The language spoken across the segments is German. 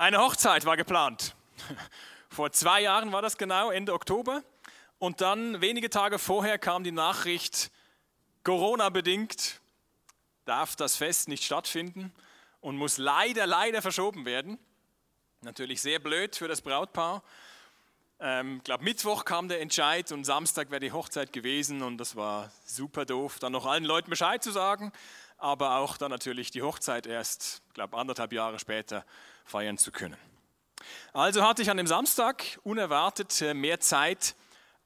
Eine Hochzeit war geplant. Vor 2 Jahren war das genau, Ende Oktober. Und dann wenige Tage vorher kam die Nachricht, Corona-bedingt darf das Fest nicht stattfinden und muss leider, leider verschoben werden. Natürlich sehr blöd für das Brautpaar. Ich glaube, Mittwoch kam der Entscheid und Samstag wäre die Hochzeit gewesen und das war super doof, dann noch allen Leuten Bescheid zu sagen, aber auch dann natürlich die Hochzeit erst, ich glaube, 1,5 Jahre später feiern zu können. Also hatte ich an dem Samstag unerwartet mehr Zeit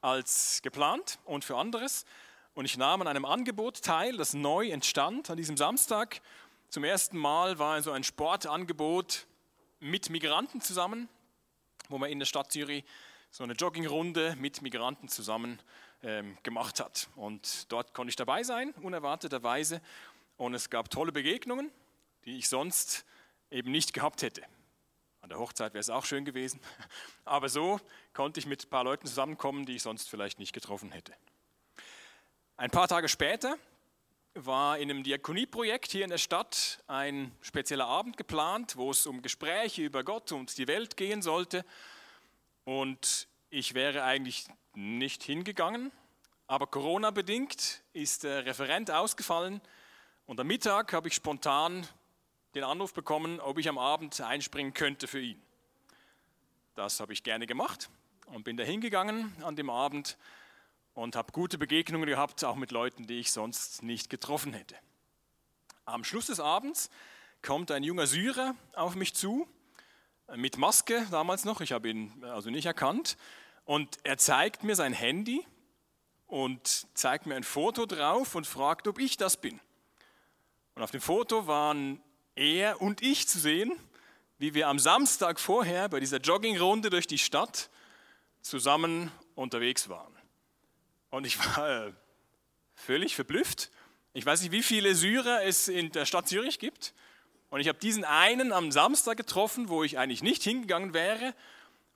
als geplant und für anderes und ich nahm an einem Angebot teil, das neu entstand an diesem Samstag. Zum ersten Mal war so ein Sportangebot mit Migranten zusammen, wo man in der Stadt Zürich so eine Joggingrunde mit Migranten zusammen gemacht hat. Und dort konnte ich dabei sein, unerwarteterweise. Und es gab tolle Begegnungen, die ich sonst eben nicht gehabt hätte. An der Hochzeit wäre es auch schön gewesen. Aber so konnte ich mit ein paar Leuten zusammenkommen, die ich sonst vielleicht nicht getroffen hätte. Ein paar Tage später war in einem Diakonieprojekt hier in der Stadt ein spezieller Abend geplant, wo es um Gespräche über Gott und die Welt gehen sollte. Und ich wäre eigentlich nicht hingegangen, aber Corona-bedingt ist der Referent ausgefallen und am Mittag habe ich spontan den Anruf bekommen, ob ich am Abend einspringen könnte für ihn. Das habe ich gerne gemacht und bin da hingegangen an dem Abend und habe gute Begegnungen gehabt, auch mit Leuten, die ich sonst nicht getroffen hätte. Am Schluss des Abends kommt ein junger Syrer auf mich zu, mit Maske damals noch, ich habe ihn also nicht erkannt. Und er zeigt mir sein Handy und zeigt mir ein Foto drauf und fragt, ob ich das bin. Und auf dem Foto waren er und ich zu sehen, wie wir am Samstag vorher bei dieser Joggingrunde durch die Stadt zusammen unterwegs waren. Und ich war völlig verblüfft. Ich weiß nicht, wie viele Syrer es in der Stadt Zürich gibt. Und ich habe diesen einen am Samstag getroffen, wo ich eigentlich nicht hingegangen wäre,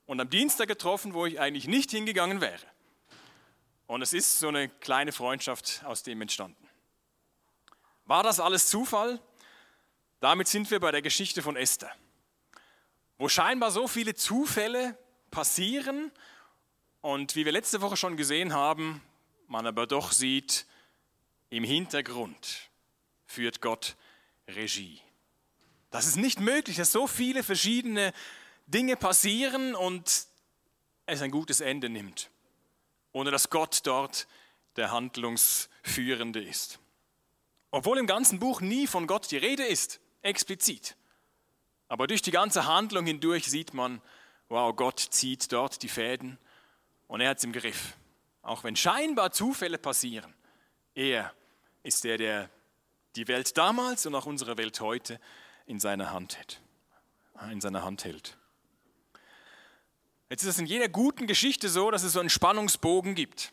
und am Dienstag getroffen, wo ich eigentlich nicht hingegangen wäre. Und es ist so eine kleine Freundschaft aus dem entstanden. War das alles Zufall? Damit sind wir bei der Geschichte von Esther, wo scheinbar so viele Zufälle passieren und wie wir letzte Woche schon gesehen haben, man aber doch sieht, im Hintergrund führt Gott Regie. Das ist nicht möglich, dass so viele verschiedene Dinge passieren und es ein gutes Ende nimmt, ohne dass Gott dort der Handlungsführende ist. Obwohl im ganzen Buch nie von Gott die Rede ist, explizit. Aber durch die ganze Handlung hindurch sieht man, wow, Gott zieht dort die Fäden und er hat es im Griff. Auch wenn scheinbar Zufälle passieren, er ist der, der die Welt damals und auch unsere Welt heute in seiner Hand hält. Jetzt ist es in jeder guten Geschichte so, dass es so einen Spannungsbogen gibt.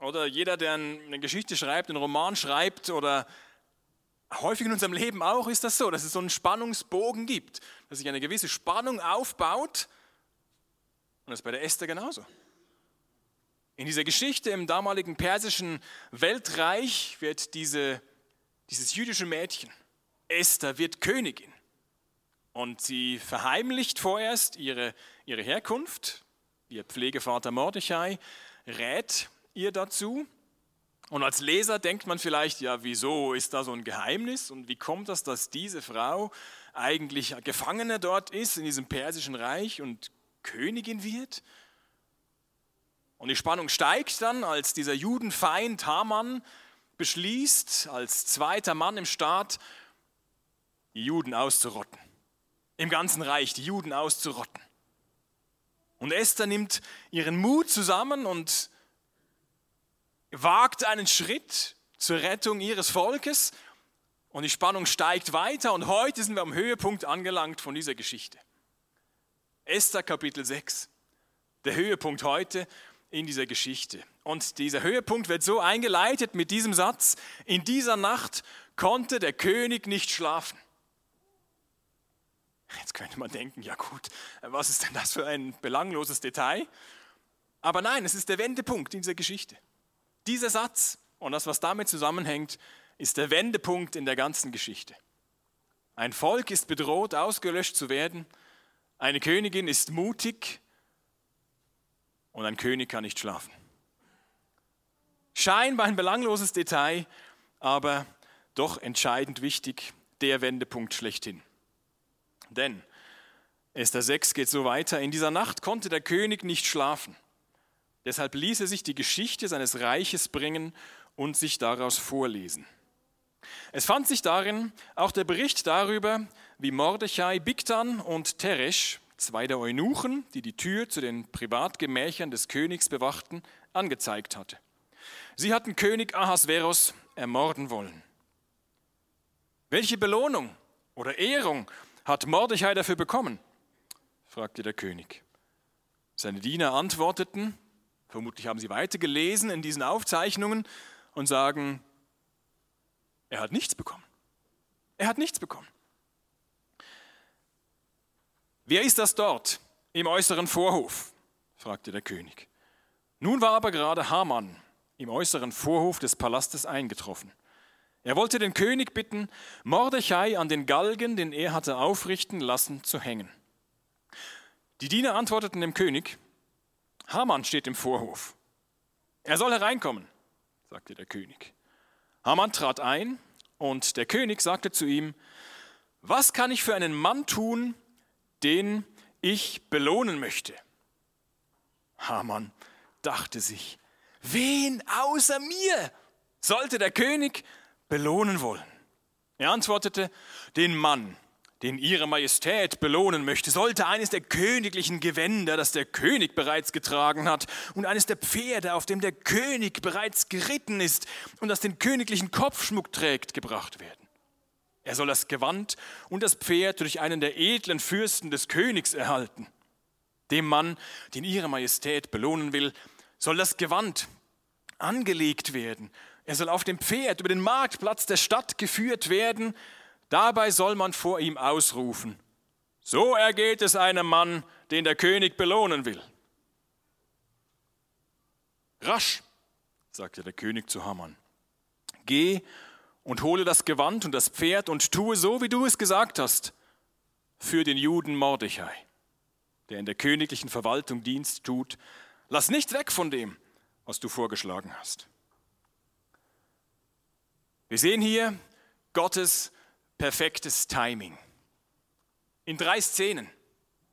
Oder jeder, der eine Geschichte schreibt, einen Roman schreibt oder häufig in unserem Leben auch, ist das so, dass es so einen Spannungsbogen gibt, dass sich eine gewisse Spannung aufbaut. Und das ist bei der Esther genauso. In dieser Geschichte im damaligen persischen Weltreich wird dieses jüdische Mädchen, Esther, wird Königin. Und sie verheimlicht vorerst ihre Herkunft. Ihr Pflegevater Mordechai rät ihr dazu. Und als Leser denkt man vielleicht, ja, wieso ist da so ein Geheimnis? Und wie kommt das, dass diese Frau eigentlich Gefangene dort ist, in diesem persischen Reich und Königin wird? Und die Spannung steigt dann, als dieser Judenfeind Haman beschließt, als zweiter Mann im Staat, die Juden auszurotten. Im ganzen Reich die Juden auszurotten. Und Esther nimmt ihren Mut zusammen und wagt einen Schritt zur Rettung ihres Volkes und die Spannung steigt weiter und heute sind wir am Höhepunkt angelangt von dieser Geschichte. Esther Kapitel 6, der Höhepunkt heute in dieser Geschichte. Und dieser Höhepunkt wird so eingeleitet mit diesem Satz, in dieser Nacht konnte der König nicht schlafen. Jetzt könnte man denken, ja gut, was ist denn das für ein belangloses Detail? Aber nein, es ist der Wendepunkt in dieser Geschichte. Dieser Satz und das, was damit zusammenhängt, ist der Wendepunkt in der ganzen Geschichte. Ein Volk ist bedroht, ausgelöscht zu werden Eine Königin ist mutig und ein König kann nicht schlafen. Scheinbar ein belangloses Detail, aber doch entscheidend wichtig, der Wendepunkt schlechthin. Denn, Esther 6 geht so weiter, in dieser Nacht konnte der König nicht schlafen. Deshalb ließ er sich die Geschichte seines Reiches bringen und sich daraus vorlesen. Es fand sich darin auch der Bericht darüber, wie Mordechai, Biktan und Teresch, zwei der Eunuchen, die die Tür zu den Privatgemächern des Königs bewachten, angezeigt hatte. Sie hatten König Ahasveros ermorden wollen. Welche Belohnung oder Ehrung hat Mordechai dafür bekommen? Fragte der König. Seine Diener antworteten, vermutlich haben sie weitergelesen in diesen Aufzeichnungen und sagen, er hat nichts bekommen. Er hat nichts bekommen. Wer ist das dort im äußeren Vorhof? Fragte der König. Nun war aber gerade Haman im äußeren Vorhof des Palastes eingetroffen. Er wollte den König bitten, Mordechai an den Galgen, den er hatte aufrichten lassen, zu hängen. Die Diener antworteten dem König, Haman steht im Vorhof. Er soll hereinkommen, sagte der König. Haman trat ein und der König sagte zu ihm, was kann ich für einen Mann tun, den ich belohnen möchte? Haman dachte sich, wen außer mir sollte der König belohnen wollen? Er antwortete, den Mann, den Ihre Majestät belohnen möchte, sollte eines der königlichen Gewänder, das der König bereits getragen hat, und eines der Pferde, auf dem der König bereits geritten ist und das den königlichen Kopfschmuck trägt, gebracht werden. Er soll das Gewand und das Pferd durch einen der edlen Fürsten des Königs erhalten. Dem Mann, den Ihre Majestät belohnen will, soll das Gewand angelegt werden. Er soll auf dem Pferd über den Marktplatz der Stadt geführt werden. Dabei soll man vor ihm ausrufen, so ergeht es einem Mann, den der König belohnen will. Rasch, sagte der König zu Haman, geh und hole das Gewand und das Pferd und tue so, wie du es gesagt hast, für den Juden Mordechai, der in der königlichen Verwaltung Dienst tut. Lass nicht weg von dem, was du vorgeschlagen hast. Wir sehen hier Gottes perfektes Timing. In 3 Szenen.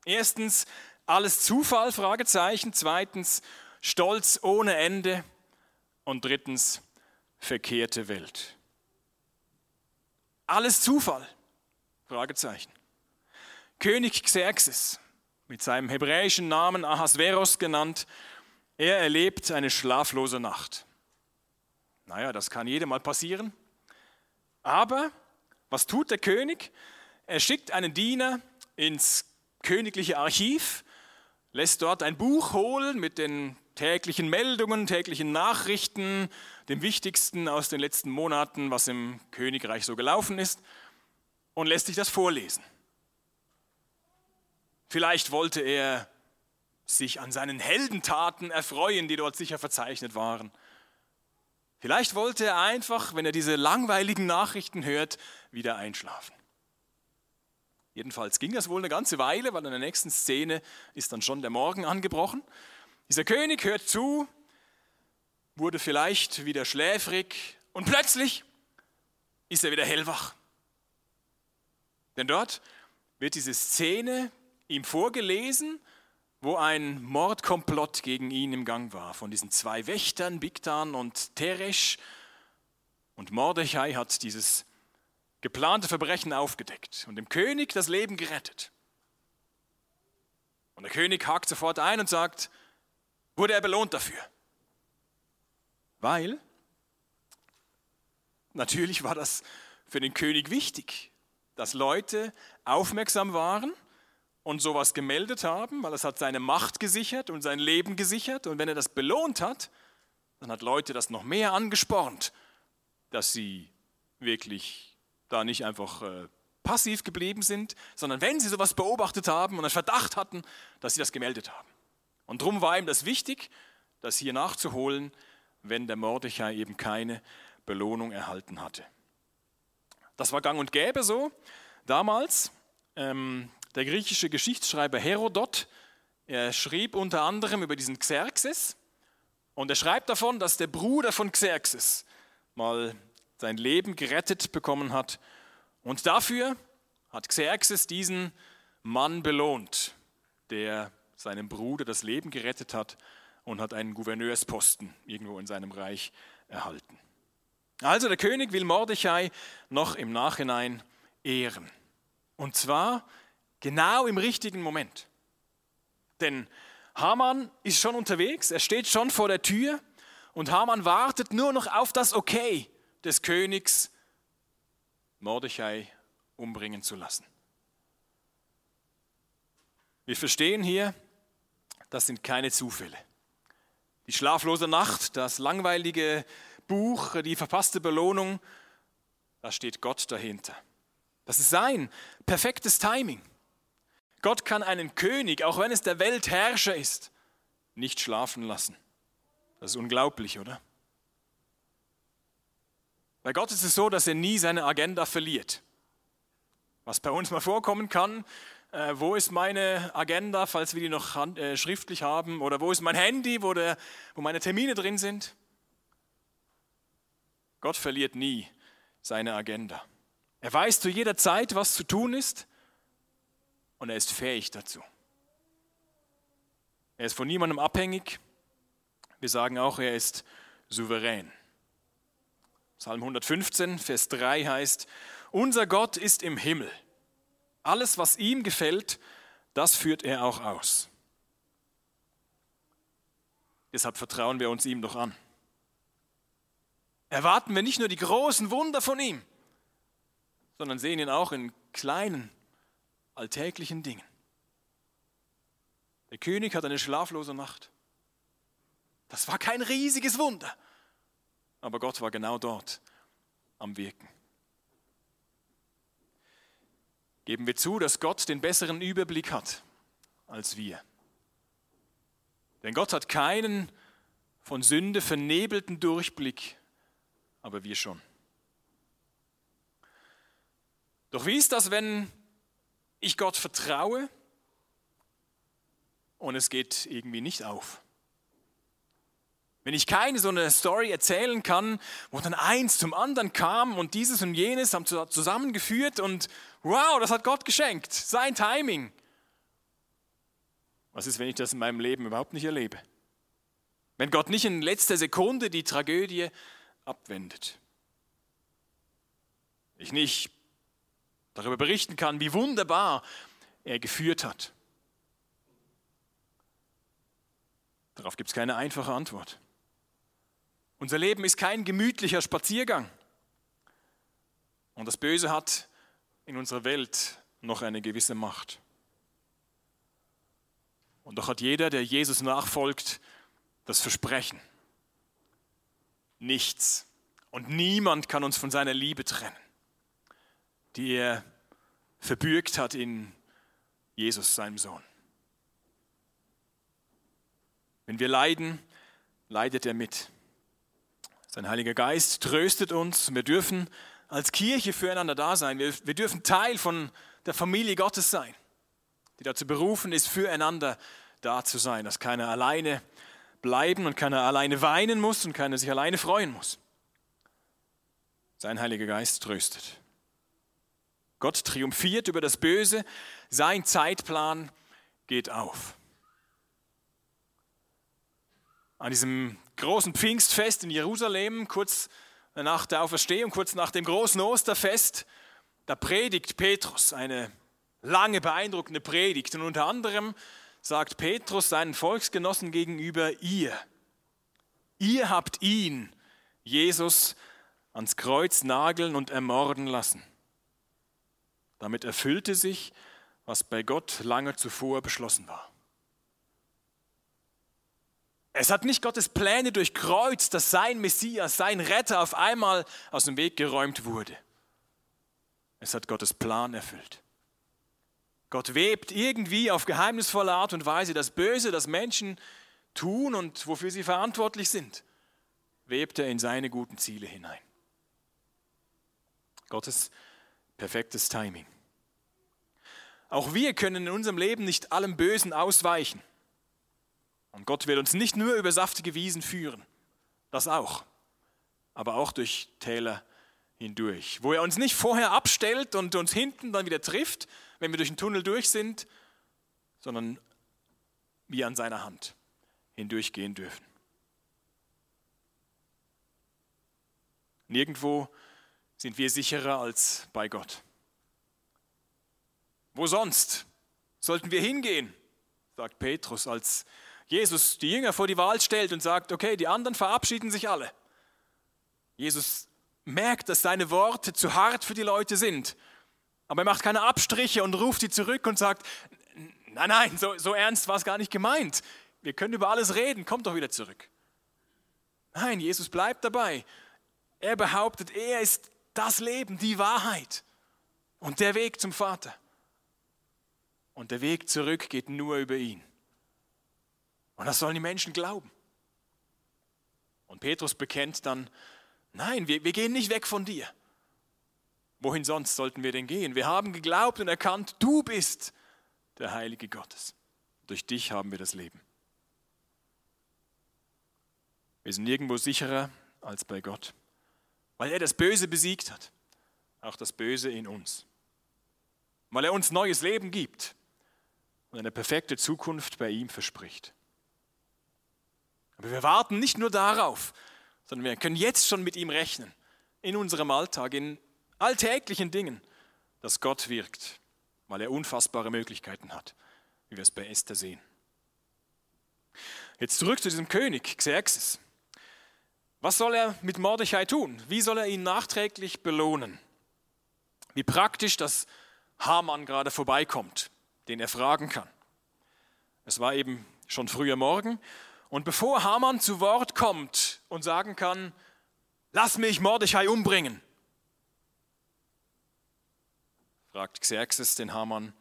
Erstens, alles Zufall, Fragezeichen. Zweitens, Stolz ohne Ende. Und drittens, verkehrte Welt. Alles Zufall, Fragezeichen. König Xerxes, mit seinem hebräischen Namen Ahasveros genannt, er erlebt eine schlaflose Nacht. Naja, das kann jedem mal passieren. Aber was tut der König? Er schickt einen Diener ins königliche Archiv, lässt dort ein Buch holen mit den täglichen Meldungen, täglichen Nachrichten, dem Wichtigsten aus den letzten Monaten, was im Königreich so gelaufen ist, und lässt sich das vorlesen. Vielleicht wollte er sich an seinen Heldentaten erfreuen, die dort sicher verzeichnet waren. Vielleicht wollte er einfach, wenn er diese langweiligen Nachrichten hört, wieder einschlafen. Jedenfalls ging das wohl eine ganze Weile, weil in der nächsten Szene ist dann schon der Morgen angebrochen. Dieser König hört zu, wurde vielleicht wieder schläfrig und plötzlich ist er wieder hellwach. Denn dort wird diese Szene ihm vorgelesen, wo ein Mordkomplott gegen ihn im Gang war, von diesen 2 Wächtern, Biktan und Teresch. Und Mordechai hat dieses geplante Verbrechen aufgedeckt und dem König das Leben gerettet. Und der König hakt sofort ein und sagt, wurde er belohnt dafür? Weil, natürlich war das für den König wichtig, dass Leute aufmerksam waren und sowas gemeldet haben, weil es hat seine Macht gesichert und sein Leben gesichert. Und wenn er das belohnt hat, dann hat Leute das noch mehr angespornt, dass sie wirklich da nicht einfach passiv geblieben sind, sondern wenn sie sowas beobachtet haben und einen Verdacht hatten, dass sie das gemeldet haben. Und darum war ihm das wichtig, das hier nachzuholen, wenn der Mordechai eben keine Belohnung erhalten hatte. Das war gang und gäbe so damals. Der griechische Geschichtsschreiber Herodot, er schrieb unter anderem über diesen Xerxes und er schreibt davon, dass der Bruder von Xerxes mal sein Leben gerettet bekommen hat und dafür hat Xerxes diesen Mann belohnt, der seinem Bruder das Leben gerettet hat und hat einen Gouverneursposten irgendwo in seinem Reich erhalten. Also der König will Mordechai noch im Nachhinein ehren. Und zwar genau im richtigen Moment. Denn Haman ist schon unterwegs, er steht schon vor der Tür und Haman wartet nur noch auf das Okay des Königs, Mordechai umbringen zu lassen. Wir verstehen hier, das sind keine Zufälle. Die schlaflose Nacht, das langweilige Buch, die verpasste Belohnung, da steht Gott dahinter. Das ist sein perfektes Timing. Gott kann einen König, auch wenn es der Weltherrscher ist, nicht schlafen lassen. Das ist unglaublich, oder? Bei Gott ist es so, dass er nie seine Agenda verliert. Was bei uns mal vorkommen kann, wo ist meine Agenda, falls wir die noch schriftlich haben? Oder wo ist mein Handy, wo meine Termine drin sind? Gott verliert nie seine Agenda. Er weiß zu jeder Zeit, was zu tun ist und er ist fähig dazu. Er ist von niemandem abhängig. Wir sagen auch, er ist souverän. Psalm 115, Vers 3 heißt, unser Gott ist im Himmel. Alles, was ihm gefällt, das führt er auch aus. Deshalb vertrauen wir uns ihm doch an. Erwarten wir nicht nur die großen Wunder von ihm, sondern sehen ihn auch in kleinen, alltäglichen Dingen. Der König hat eine schlaflose Nacht. Das war kein riesiges Wunder, aber Gott war genau dort am Wirken. Geben wir zu, dass Gott den besseren Überblick hat als wir. Denn Gott hat keinen von Sünde vernebelten Durchblick, aber wir schon. Doch wie ist das, wenn ich Gott vertraue und es geht irgendwie nicht auf? Wenn ich keine so eine Story erzählen kann, wo dann eins zum anderen kam und dieses und jenes haben zusammengeführt und wow, das hat Gott geschenkt, sein Timing. Was ist, wenn ich das in meinem Leben überhaupt nicht erlebe? Wenn Gott nicht in letzter Sekunde die Tragödie abwendet. Ich nicht darüber berichten kann, wie wunderbar er geführt hat. Darauf gibt es keine einfache Antwort. Unser Leben ist kein gemütlicher Spaziergang. Und das Böse hat in unserer Welt noch eine gewisse Macht. Und doch hat jeder, der Jesus nachfolgt, das Versprechen. Nichts und niemand kann uns von seiner Liebe trennen, die er verbürgt hat in Jesus, seinem Sohn. Wenn wir leiden, leidet er mit. Sein Heiliger Geist tröstet uns und wir dürfen als Kirche füreinander da sein. Wir dürfen Teil von der Familie Gottes sein, die dazu berufen ist, füreinander da zu sein, dass keiner alleine bleiben und keiner alleine weinen muss und keiner sich alleine freuen muss. Sein Heiliger Geist tröstet. Gott triumphiert über das Böse, sein Zeitplan geht auf. An diesem großen Pfingstfest in Jerusalem, kurz nach der Auferstehung, kurz nach dem großen Osterfest, da predigt Petrus eine lange, beeindruckende Predigt. Und unter anderem sagt Petrus seinen Volksgenossen gegenüber, ihr habt ihn, Jesus, ans Kreuz nageln und ermorden lassen. Damit erfüllte sich, was bei Gott lange zuvor beschlossen war. Es hat nicht Gottes Pläne durchkreuzt, dass sein Messias, sein Retter auf einmal aus dem Weg geräumt wurde. Es hat Gottes Plan erfüllt. Gott webt irgendwie auf geheimnisvolle Art und Weise das Böse, das Menschen tun und wofür sie verantwortlich sind, webt er in seine guten Ziele hinein. Gottes perfektes Timing. Auch wir können in unserem Leben nicht allem Bösen ausweichen. Und Gott will uns nicht nur über saftige Wiesen führen, das auch, aber auch durch Täler hindurch, wo er uns nicht vorher abstellt und uns hinten dann wieder trifft, wenn wir durch den Tunnel durch sind, sondern wir an seiner Hand hindurchgehen dürfen. Nirgendwo sind wir sicherer als bei Gott. Wo sonst sollten wir hingehen, sagt Petrus, als Jesus die Jünger vor die Wahl stellt und sagt, okay, die anderen verabschieden sich alle. Jesus merkt, dass seine Worte zu hart für die Leute sind, aber er macht keine Abstriche und ruft die zurück und sagt, nein, nein, so ernst war es gar nicht gemeint. Wir können über alles reden, kommt doch wieder zurück. Nein, Jesus bleibt dabei. Er behauptet, er ist das Leben, die Wahrheit und der Weg zum Vater. Und der Weg zurück geht nur über ihn. Und das sollen die Menschen glauben. Und Petrus bekennt dann, nein, wir gehen nicht weg von dir. Wohin sonst sollten wir denn gehen? Wir haben geglaubt und erkannt, du bist der Heilige Gottes. Durch dich haben wir das Leben. Wir sind nirgendwo sicherer als bei Gott, weil er das Böse besiegt hat, auch das Böse in uns. Weil er uns neues Leben gibt und eine perfekte Zukunft bei ihm verspricht. Aber wir warten nicht nur darauf, sondern wir können jetzt schon mit ihm rechnen, in unserem Alltag, in alltäglichen Dingen, dass Gott wirkt, weil er unfassbare Möglichkeiten hat, wie wir es bei Esther sehen. Jetzt zurück zu diesem König, Xerxes. Was soll er mit Mordechai tun? Wie soll er ihn nachträglich belohnen? Wie praktisch, dass Haman gerade vorbeikommt, den er fragen kann. Es war eben schon früher Morgen. Und bevor Haman zu Wort kommt und sagen kann, lass mich Mordechai umbringen, fragt Xerxes den Haman,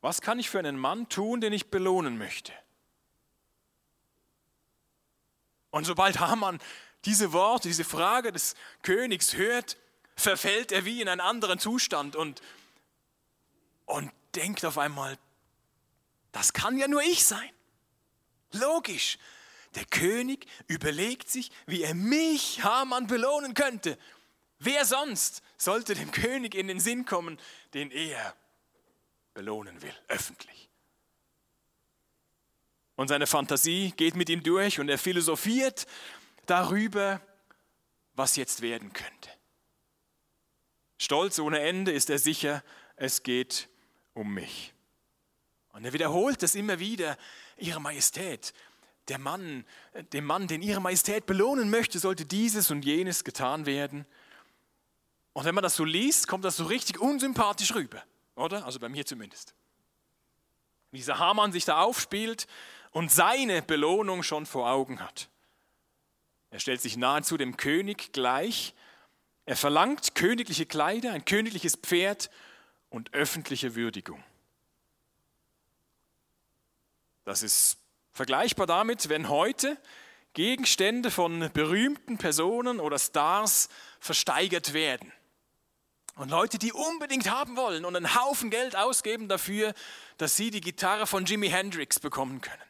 was kann ich für einen Mann tun, den ich belohnen möchte? Und sobald Haman diese Worte, diese Frage des Königs hört, verfällt er wie in einen anderen Zustand und denkt auf einmal, das kann ja nur ich sein. Logisch. Der König überlegt sich, wie er mich, Haman, belohnen könnte. Wer sonst sollte dem König in den Sinn kommen, den er belohnen will, öffentlich. Und seine Fantasie geht mit ihm durch und er philosophiert darüber, was jetzt werden könnte. Stolz ohne Ende ist er sicher, es geht um mich. Und er wiederholt das immer wieder, Ihre Majestät, dem Mann, den Ihre Majestät belohnen möchte, sollte dieses und jenes getan werden. Und wenn man das so liest, kommt das so richtig unsympathisch rüber, oder? Also bei mir zumindest. Wie dieser Haman sich da aufspielt und seine Belohnung schon vor Augen hat. Er stellt sich nahezu dem König gleich. Er verlangt königliche Kleider, ein königliches Pferd und öffentliche Würdigung. Das ist vergleichbar damit, wenn heute Gegenstände von berühmten Personen oder Stars versteigert werden. Und Leute, die unbedingt haben wollen und einen Haufen Geld ausgeben dafür, dass sie die Gitarre von Jimi Hendrix bekommen können.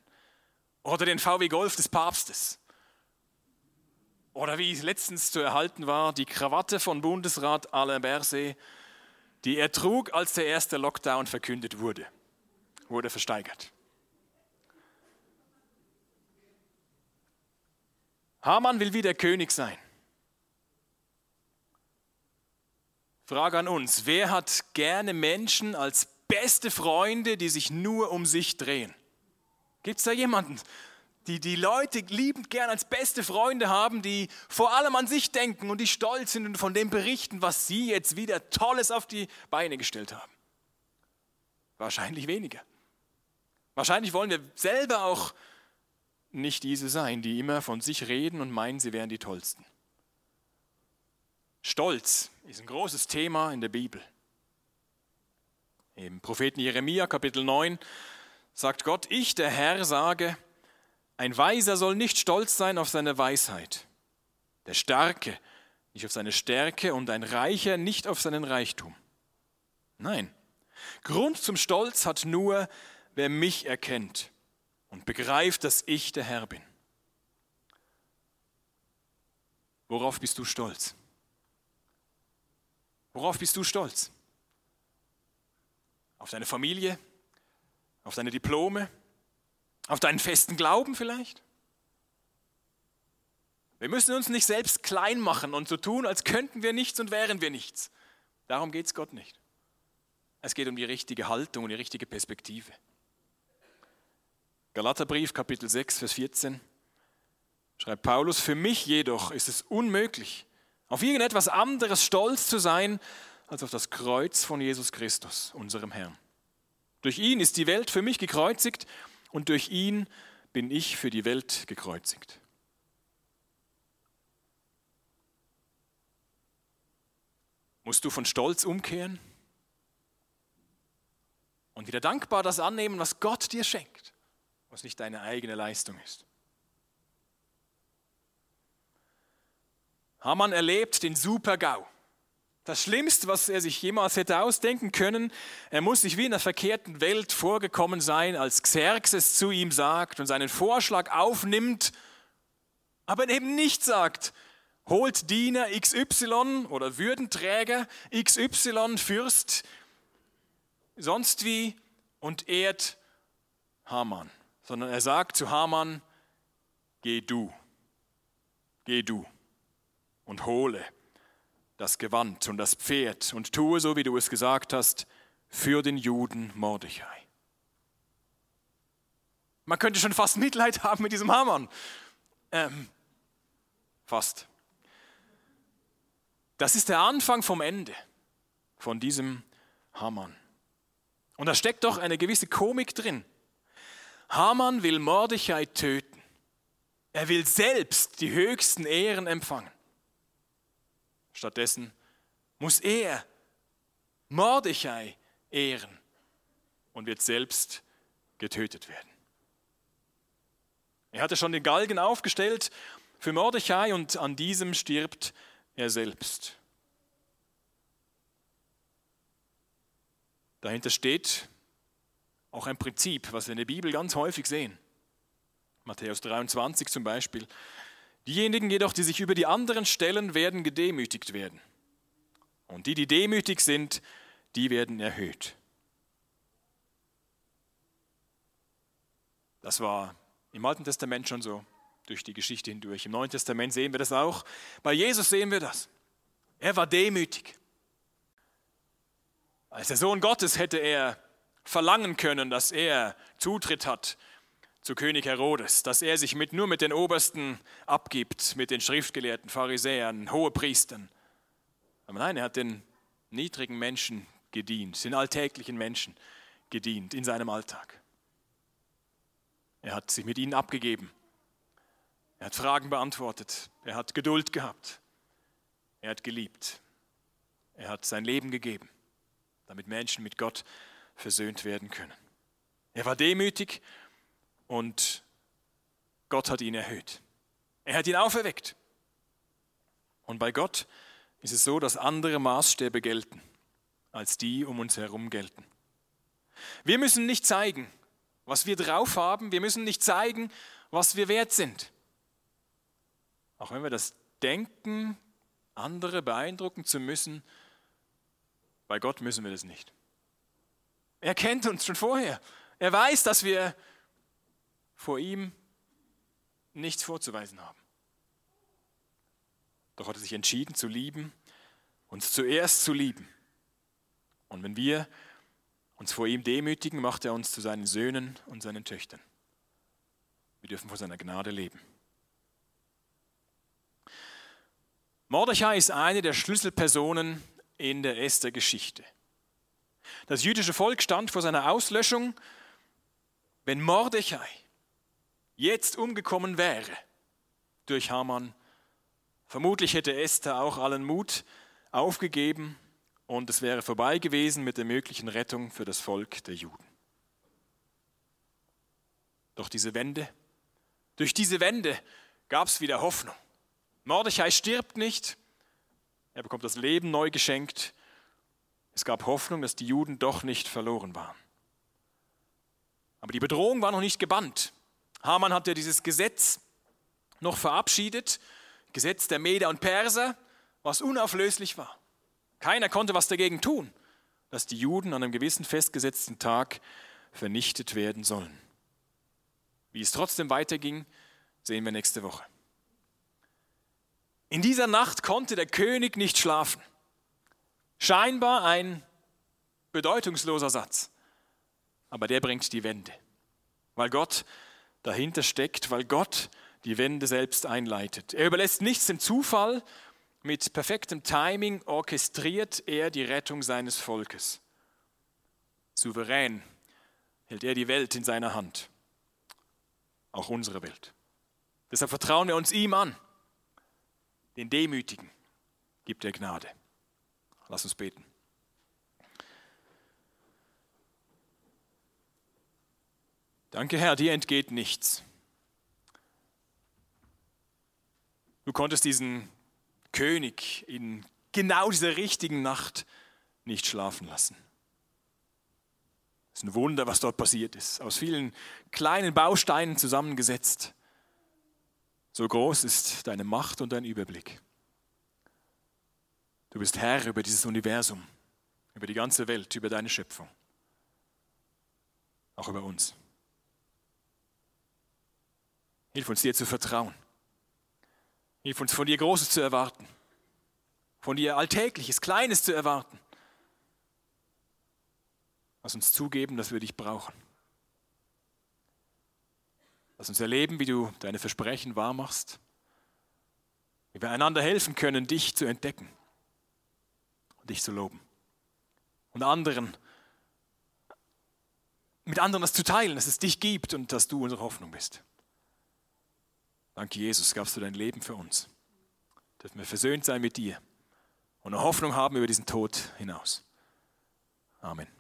Oder den VW Golf des Papstes. Oder wie letztens zu erhalten war, die Krawatte von Bundesrat Alain Berset, die er trug, als der erste Lockdown verkündet wurde. Wurde versteigert. Haman will wieder König sein. Frage an uns, wer hat gerne Menschen als beste Freunde, die sich nur um sich drehen? Gibt es da jemanden, die Leute liebend gern als beste Freunde haben, die vor allem an sich denken und die stolz sind und von dem berichten, was sie jetzt wieder Tolles auf die Beine gestellt haben? Wahrscheinlich weniger. Wahrscheinlich wollen wir selber auch nicht diese sein, die immer von sich reden und meinen, sie wären die Tollsten. Stolz ist ein großes Thema in der Bibel. Im Propheten Jeremia, Kapitel 9, sagt Gott, ich, der Herr, sage, ein Weiser soll nicht stolz sein auf seine Weisheit, der Starke nicht auf seine Stärke und ein Reicher nicht auf seinen Reichtum. Nein, Grund zum Stolz hat nur, wer mich erkennt und begreift, dass ich der Herr bin. Worauf bist du stolz? Worauf bist du stolz? Auf deine Familie? Auf deine Diplome? Auf deinen festen Glauben vielleicht? Wir müssen uns nicht selbst klein machen und so tun, als könnten wir nichts und wären wir nichts. Darum geht es Gott nicht. Es geht um die richtige Haltung und die richtige Perspektive. Galaterbrief, Kapitel 6, Vers 14, schreibt Paulus: Für mich jedoch ist es unmöglich, auf irgendetwas anderes stolz zu sein, als auf das Kreuz von Jesus Christus, unserem Herrn. Durch ihn ist die Welt für mich gekreuzigt und durch ihn bin ich für die Welt gekreuzigt. Musst du von Stolz umkehren und wieder dankbar das annehmen, was Gott dir schenkt, was nicht deine eigene Leistung ist. Haman erlebt den Super-GAU. Das Schlimmste, was er sich jemals hätte ausdenken können, er muss sich wie in der verkehrten Welt vorgekommen sein, als Xerxes zu ihm sagt und seinen Vorschlag aufnimmt, aber eben nicht sagt: Holt Diener XY oder Würdenträger XY, Fürst, sonst wie, und ehrt Haman. Sondern er sagt zu Haman: Geh du und hole das Gewand und das Pferd und tue, so wie du es gesagt hast, für den Juden Mordechai. Man könnte schon fast Mitleid haben mit diesem Haman. Fast. Das ist der Anfang vom Ende von diesem Haman. Und da steckt doch eine gewisse Komik drin. Haman will Mordechai töten. Er will selbst die höchsten Ehren empfangen. Stattdessen muss er Mordechai ehren und wird selbst getötet werden. Er hatte schon den Galgen aufgestellt für Mordechai und an diesem stirbt er selbst. Dahinter steht auch ein Prinzip, was wir in der Bibel ganz häufig sehen. Matthäus 23 zum Beispiel. Diejenigen jedoch, die sich über die anderen stellen, werden gedemütigt werden. Und die, die demütig sind, die werden erhöht. Das war im Alten Testament schon so. Durch die Geschichte hindurch. Im Neuen Testament sehen wir das auch. Bei Jesus sehen wir das. Er war demütig. Als der Sohn Gottes hätte er verlangen können, dass er Zutritt hat zu König Herodes, dass er sich nur mit den Obersten abgibt, mit den Schriftgelehrten, Pharisäern, Hohepriestern. Aber nein, er hat den niedrigen Menschen gedient, den alltäglichen Menschen gedient in seinem Alltag. Er hat sich mit ihnen abgegeben. Er hat Fragen beantwortet, er hat Geduld gehabt, er hat geliebt, er hat sein Leben gegeben, damit Menschen mit Gott versöhnt werden können. Er war demütig und Gott hat ihn erhöht. Er hat ihn auferweckt. Und bei Gott ist es so, dass andere Maßstäbe gelten, als die um uns herum gelten. Wir müssen nicht zeigen, was wir drauf haben, wir müssen nicht zeigen, was wir wert sind. Auch wenn wir das denken, andere beeindrucken zu müssen, bei Gott müssen wir das nicht. Er kennt uns schon vorher. Er weiß, dass wir vor ihm nichts vorzuweisen haben. Doch hat er sich entschieden zu lieben, uns zuerst zu lieben. Und wenn wir uns vor ihm demütigen, macht er uns zu seinen Söhnen und seinen Töchtern. Wir dürfen vor seiner Gnade leben. Mordechai ist eine der Schlüsselpersonen in der Esther-Geschichte. Das jüdische Volk stand vor seiner Auslöschung. Wenn Mordechai jetzt umgekommen wäre durch Haman, vermutlich hätte Esther auch allen Mut aufgegeben und es wäre vorbei gewesen mit der möglichen Rettung für das Volk der Juden. Doch durch diese Wende gab es wieder Hoffnung. Mordechai stirbt nicht, er bekommt das Leben neu geschenkt. Es gab Hoffnung, dass die Juden doch nicht verloren waren. Aber die Bedrohung war noch nicht gebannt. Haman hatte dieses Gesetz noch verabschiedet, Gesetz der Meder und Perser, was unauflöslich war. Keiner konnte was dagegen tun, dass die Juden an einem gewissen festgesetzten Tag vernichtet werden sollen. Wie es trotzdem weiterging, sehen wir nächste Woche. In dieser Nacht konnte der König nicht schlafen. Scheinbar ein bedeutungsloser Satz, aber der bringt die Wende, weil Gott dahinter steckt, weil Gott die Wende selbst einleitet. Er überlässt nichts dem Zufall. Mit perfektem Timing orchestriert er die Rettung seines Volkes. Souverän hält er die Welt in seiner Hand, auch unsere Welt. Deshalb vertrauen wir uns ihm an. Den Demütigen gibt er Gnade. Lass uns beten. Danke, Herr, dir entgeht nichts. Du konntest diesen König in genau dieser richtigen Nacht nicht schlafen lassen. Es ist ein Wunder, was dort passiert ist, aus vielen kleinen Bausteinen zusammengesetzt. So groß ist deine Macht und dein Überblick. Du bist Herr über dieses Universum, über die ganze Welt, über deine Schöpfung, auch über uns. Hilf uns, dir zu vertrauen. Hilf uns, von dir Großes zu erwarten, von dir Alltägliches, Kleines zu erwarten. Lass uns zugeben, dass wir dich brauchen. Lass uns erleben, wie du deine Versprechen wahrmachst, wie wir einander helfen können, dich zu entdecken und dich zu loben und mit anderen das zu teilen, dass es dich gibt und dass du unsere Hoffnung bist. Danke, Jesus, gabst du dein Leben für uns. Dürfen wir versöhnt sein mit dir und eine Hoffnung haben über diesen Tod hinaus. Amen.